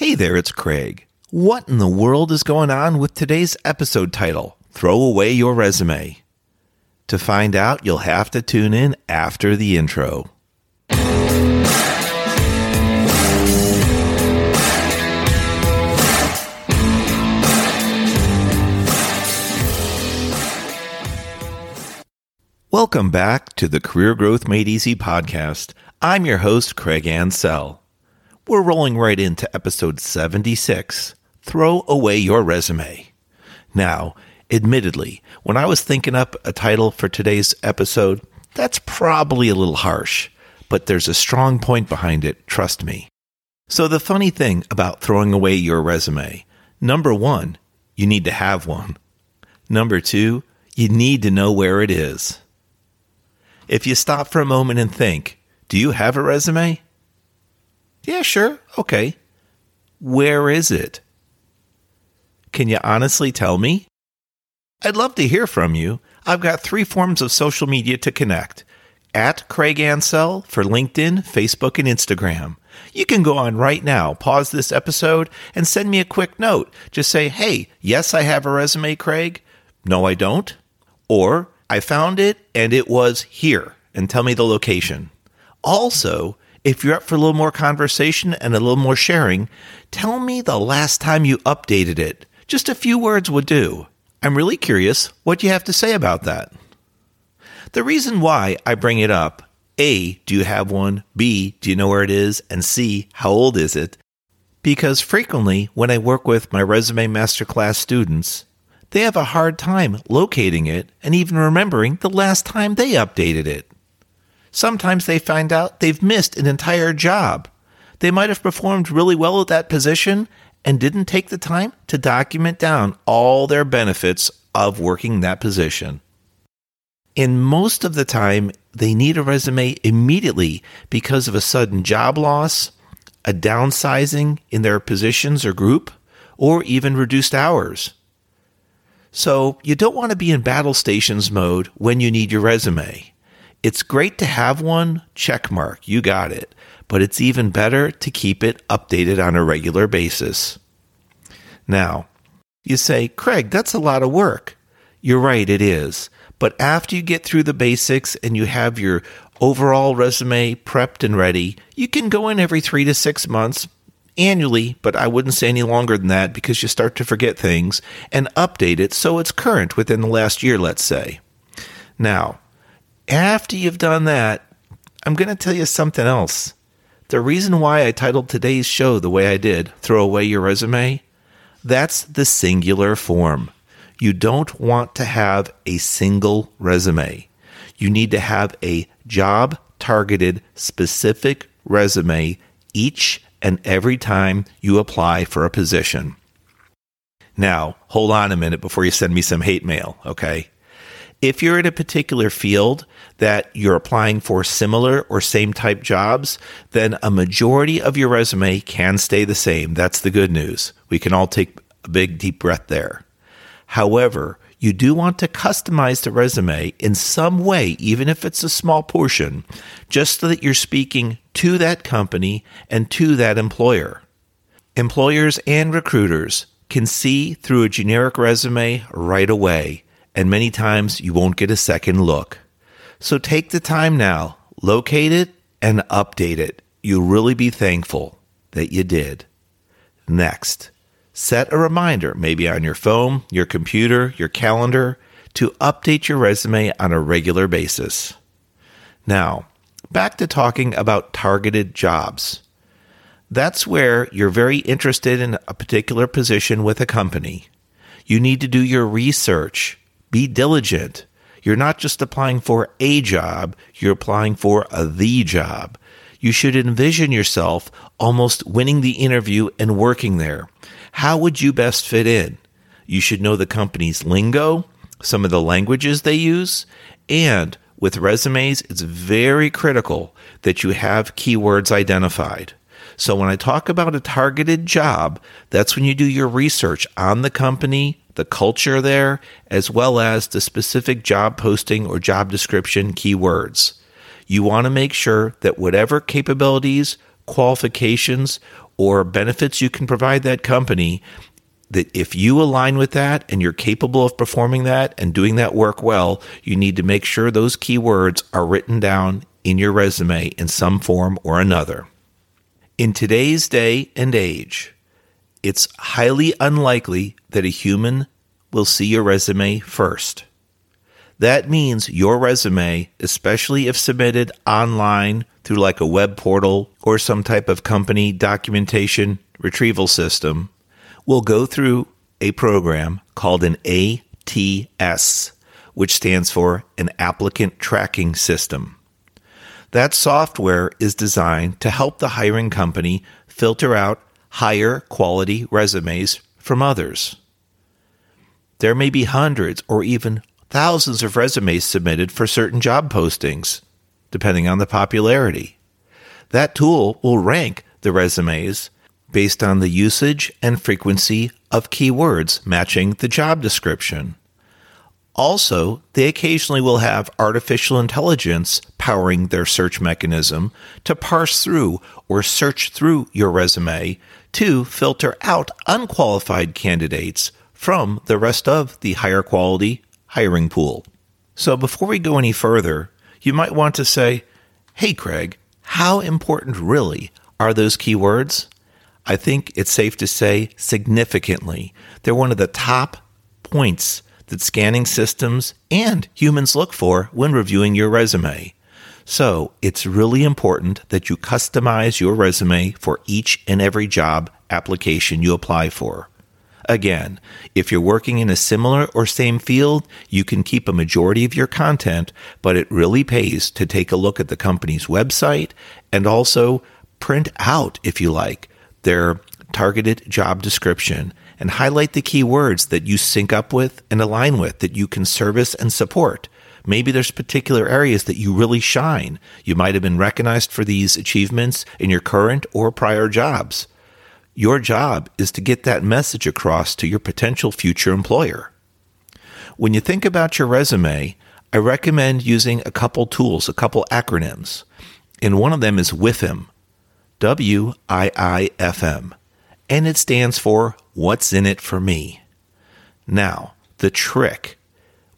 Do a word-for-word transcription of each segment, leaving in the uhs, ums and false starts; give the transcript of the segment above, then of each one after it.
Hey there, it's Craig. What in the world is going on with today's episode title, Throw Away Your Resume? To find out, you'll have to tune in after the intro. Welcome back to the Career Growth Made Easy podcast. I'm your host, Craig Ansell. We're rolling right into episode seventy-six, Throw Away Your Resume. Now, admittedly, when I was thinking up a title for today's episode, that's probably a little harsh, but there's a strong point behind it, trust me. So the funny thing about throwing away your resume, number one, you need to have one. Number two, you need to know where it is. If you stop for a moment and think, do you have a resume? Yeah, sure. Okay. Where is it? Can you honestly tell me? I'd love to hear from you. I've got three forms of social media to connect. At Craig Ansell for LinkedIn, Facebook, and Instagram. You can go on right now, pause this episode, and send me a quick note. Just say, hey, yes, I have a resume, Craig. No, I don't. Or, I found it, and it was here. And tell me the location. Also, if you're up for a little more conversation and a little more sharing, tell me the last time you updated it. Just a few words would do. I'm really curious what you have to say about that. The reason why I bring it up, A, do you have one? B, do you know where it is? And C, how old is it? Because frequently when I work with my resume masterclass students, they have a hard time locating it and even remembering the last time they updated it. Sometimes they find out they've missed an entire job. They might have performed really well at that position and didn't take the time to document down all their benefits of working that position. And most of the time, they need a resume immediately because of a sudden job loss, a downsizing in their positions or group, or even reduced hours. So you don't want to be in battle stations mode when you need your resume. It's great to have one, check mark, you got it, but it's even better to keep it updated on a regular basis. Now, you say, Craig, that's a lot of work. You're right, it is. But after you get through the basics and you have your overall resume prepped and ready, you can go in every three to six months annually, but I wouldn't say any longer than that because you start to forget things, and update it so it's current within the last year, let's say. Now, after you've done that, I'm going to tell you something else. The reason why I titled today's show the way I did, Throw Away Your Resume, that's the singular form. You don't want to have a single resume. You need to have a job-targeted, specific resume each and every time you apply for a position. Now, hold on a minute before you send me some hate mail, okay? If you're in a particular field that you're applying for similar or same type jobs, then a majority of your resume can stay the same. That's the good news. We can all take a big deep breath there. However, you do want to customize the resume in some way, even if it's a small portion, just so that you're speaking to that company and to that employer. Employers and recruiters can see through a generic resume right away. And many times you won't get a second look. So take the time now, locate it, and update it. You'll really be thankful that you did. Next, set a reminder, maybe on your phone, your computer, your calendar, to update your resume on a regular basis. Now, back to talking about targeted jobs. That's where you're very interested in a particular position with a company. You need to do your research. Be diligent. You're not just applying for a job, you're applying for a the job. You should envision yourself almost winning the interview and working there. How would you best fit in? You should know the company's lingo, some of the languages they use, and with resumes, it's very critical that you have keywords identified. So when I talk about a targeted job, that's when you do your research on the company, the culture there, as well as the specific job posting or job description keywords. You want to make sure that whatever capabilities, qualifications, or benefits you can provide that company, that if you align with that and you're capable of performing that and doing that work well, you need to make sure those keywords are written down in your resume in some form or another. In today's day and age, it's highly unlikely that a human will see your resume first. That means your resume, especially if submitted online through like a web portal or some type of company documentation retrieval system, will go through a program called an A T S, which stands for an Applicant Tracking System. That software is designed to help the hiring company filter out higher quality resumes from others. There may be hundreds or even thousands of resumes submitted for certain job postings, depending on the popularity. That tool will rank the resumes based on the usage and frequency of keywords matching the job description. Also, they occasionally will have artificial intelligence powering their search mechanism to parse through or search through your resume to filter out unqualified candidates from the rest of the higher quality hiring pool. So before we go any further, you might want to say, hey, Craig, how important really are those keywords? I think it's safe to say significantly. They're one of the top points that scanning systems and humans look for when reviewing your resume. So it's really important that you customize your resume for each and every job application you apply for. Again, if you're working in a similar or same field, you can keep a majority of your content, but it really pays to take a look at the company's website and also print out, if you like, their targeted job description and highlight the keywords that you sync up with and align with that you can service and support. Maybe there's particular areas that you really shine. You might have been recognized for these achievements in your current or prior jobs. Your job is to get that message across to your potential future employer. When you think about your resume, I recommend using a couple tools, a couple acronyms. And one of them is W I I F M, W I I F M, and it stands for What's in It for Me. Now, the trick.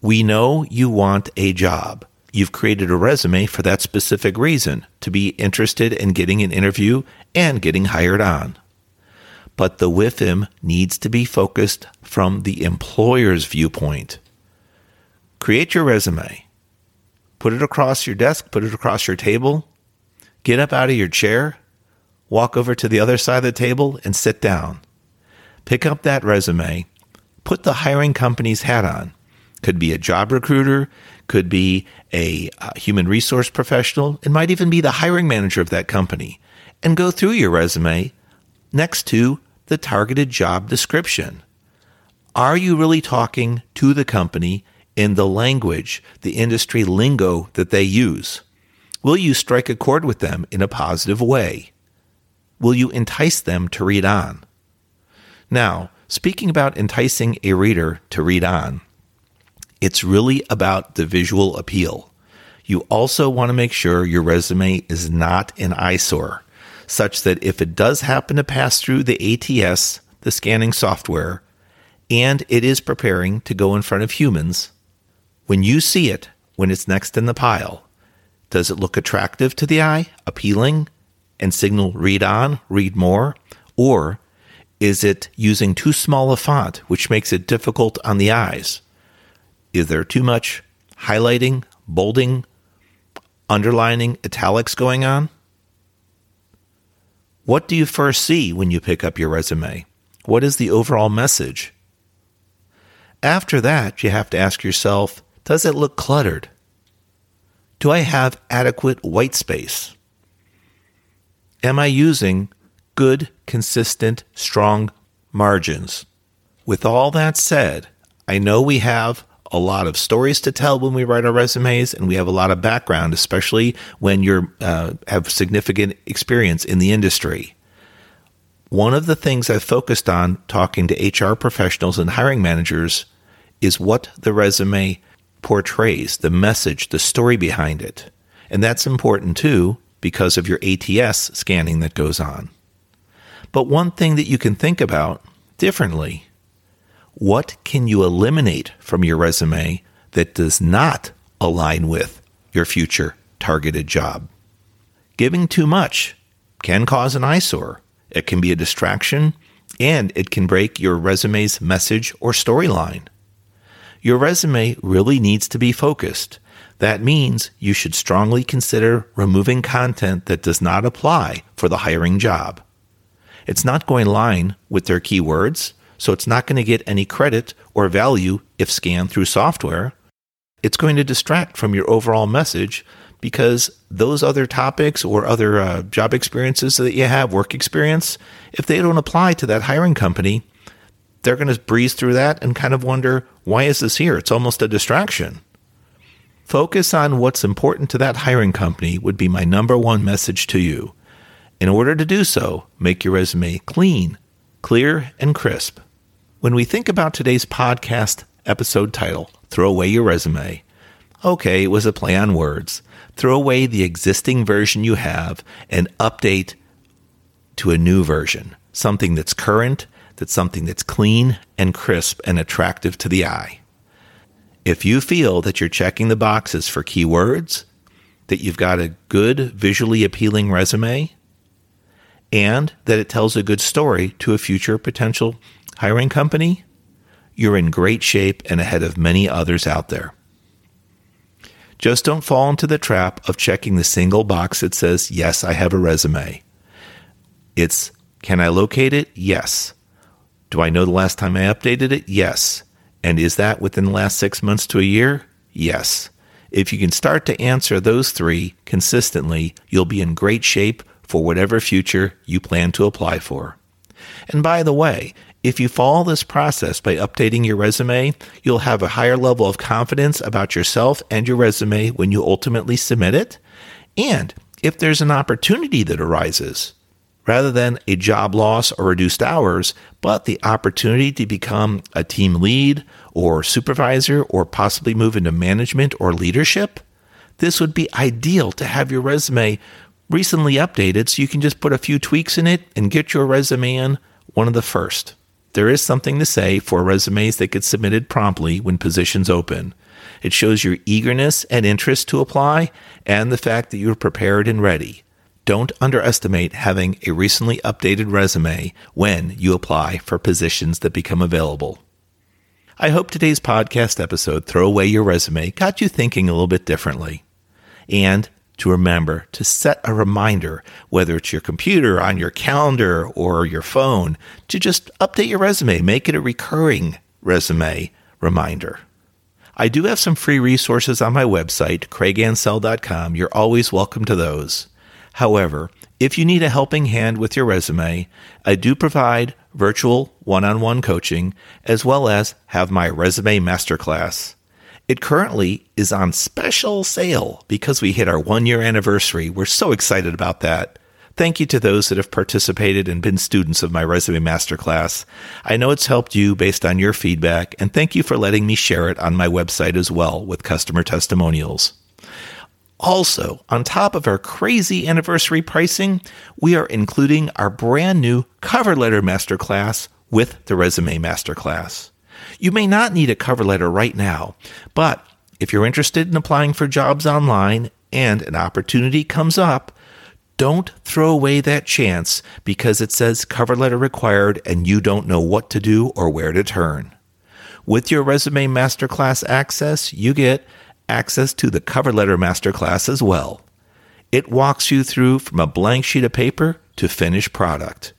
We know you want a job. You've created a resume for that specific reason, to be interested in getting an interview and getting hired on. But the W I I F M needs to be focused from the employer's viewpoint. Create your resume. Put it across your desk, put it across your table. Get up out of your chair. Walk over to the other side of the table and sit down. Pick up that resume. Put the hiring company's hat on. Could be a job recruiter, could be a uh, human resource professional. It might even be the hiring manager of that company. And go through your resume next to the targeted job description. Are you really talking to the company in the language, the industry lingo that they use? Will you strike a chord with them in a positive way? Will you entice them to read on? Now, speaking about enticing a reader to read on, it's really about the visual appeal. You also want to make sure your resume is not an eyesore, such that if it does happen to pass through the A T S, the scanning software, and it is preparing to go in front of humans, when you see it, when it's next in the pile, does it look attractive to the eye, appealing, and signal read on, read more? Or is it using too small a font, which makes it difficult on the eyes? Is there too much highlighting, bolding, underlining, italics going on? What do you first see when you pick up your resume? What is the overall message? After that, you have to ask yourself, does it look cluttered? Do I have adequate white space? Am I using good, consistent, strong margins? With all that said, I know we have a lot of stories to tell when we write our resumes, and we have a lot of background, especially when you uh, have significant experience in the industry. One of the things I've focused on talking to H R professionals and hiring managers is what the resume portrays, the message, the story behind it. And that's important too, because of your A T S scanning that goes on. But one thing that you can think about differently, what can you eliminate from your resume that does not align with your future targeted job? Giving too much can cause an eyesore. It can be a distraction, and it can break your resume's message or storyline. Your resume really needs to be focused. That means you should strongly consider removing content that does not apply for the hiring job. It's not going to align with their keywords, so it's not going to get any credit or value if scanned through software. It's going to distract from your overall message because those other topics or other uh, job experiences that you have, work experience, if they don't apply to that hiring company, they're going to breeze through that and kind of wonder, why is this here? It's almost a distraction. Focus on what's important to that hiring company would be my number one message to you. In order to do so, make your resume clean, clear, and crisp. When we think about today's podcast episode title, Throw Away Your Resume, okay, it was a play on words. Throw away the existing version you have and update to a new version, something that's current, that's something that's clean and crisp and attractive to the eye. If you feel that you're checking the boxes for keywords, that you've got a good, visually appealing resume, and that it tells a good story to a future potential hiring company, you're in great shape and ahead of many others out there. Just don't fall into the trap of checking the single box that says, yes, I have a resume. It's, can I locate it? Yes. Do I know the last time I updated it? Yes. And is that within the last six months to a year? Yes. If you can start to answer those three consistently, you'll be in great shape for whatever future you plan to apply for. And by the way, if you follow this process by updating your resume, you'll have a higher level of confidence about yourself and your resume when you ultimately submit it. And if there's an opportunity that arises, rather than a job loss or reduced hours, but the opportunity to become a team lead or supervisor or possibly move into management or leadership, this would be ideal to have your resume recently updated, so you can just put a few tweaks in it and get your resume in one of the first. There is something to say for resumes that get submitted promptly when positions open. It shows your eagerness and interest to apply and the fact that you're prepared and ready. Don't underestimate having a recently updated resume when you apply for positions that become available. I hope today's podcast episode, Throw Away Your Resume, got you thinking a little bit differently. And to remember to set a reminder, whether it's your computer, on your calendar, or your phone, to just update your resume. Make it a recurring resume reminder. I do have some free resources on my website, craig ansell dot com. You're always welcome to those. However, if you need a helping hand with your resume, I do provide virtual one-on-one coaching, as well as have my resume masterclass. It currently is on special sale because we hit our one-year anniversary. We're so excited about that. Thank you to those that have participated and been students of my Resume Masterclass. I know it's helped you based on your feedback, and thank you for letting me share it on my website as well with customer testimonials. Also, on top of our crazy anniversary pricing, we are including our brand new Cover Letter Masterclass with the Resume Masterclass. You may not need a cover letter right now, but if you're interested in applying for jobs online and an opportunity comes up, don't throw away that chance because it says cover letter required and you don't know what to do or where to turn. With your Resume Masterclass access, you get access to the Cover Letter Masterclass as well. It walks you through from a blank sheet of paper to finished product.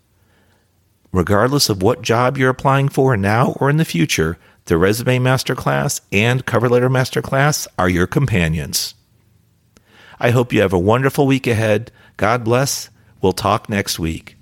Regardless of what job you're applying for now or in the future, the Resume Masterclass and Cover Letter Masterclass are your companions. I hope you have a wonderful week ahead. God bless. We'll talk next week.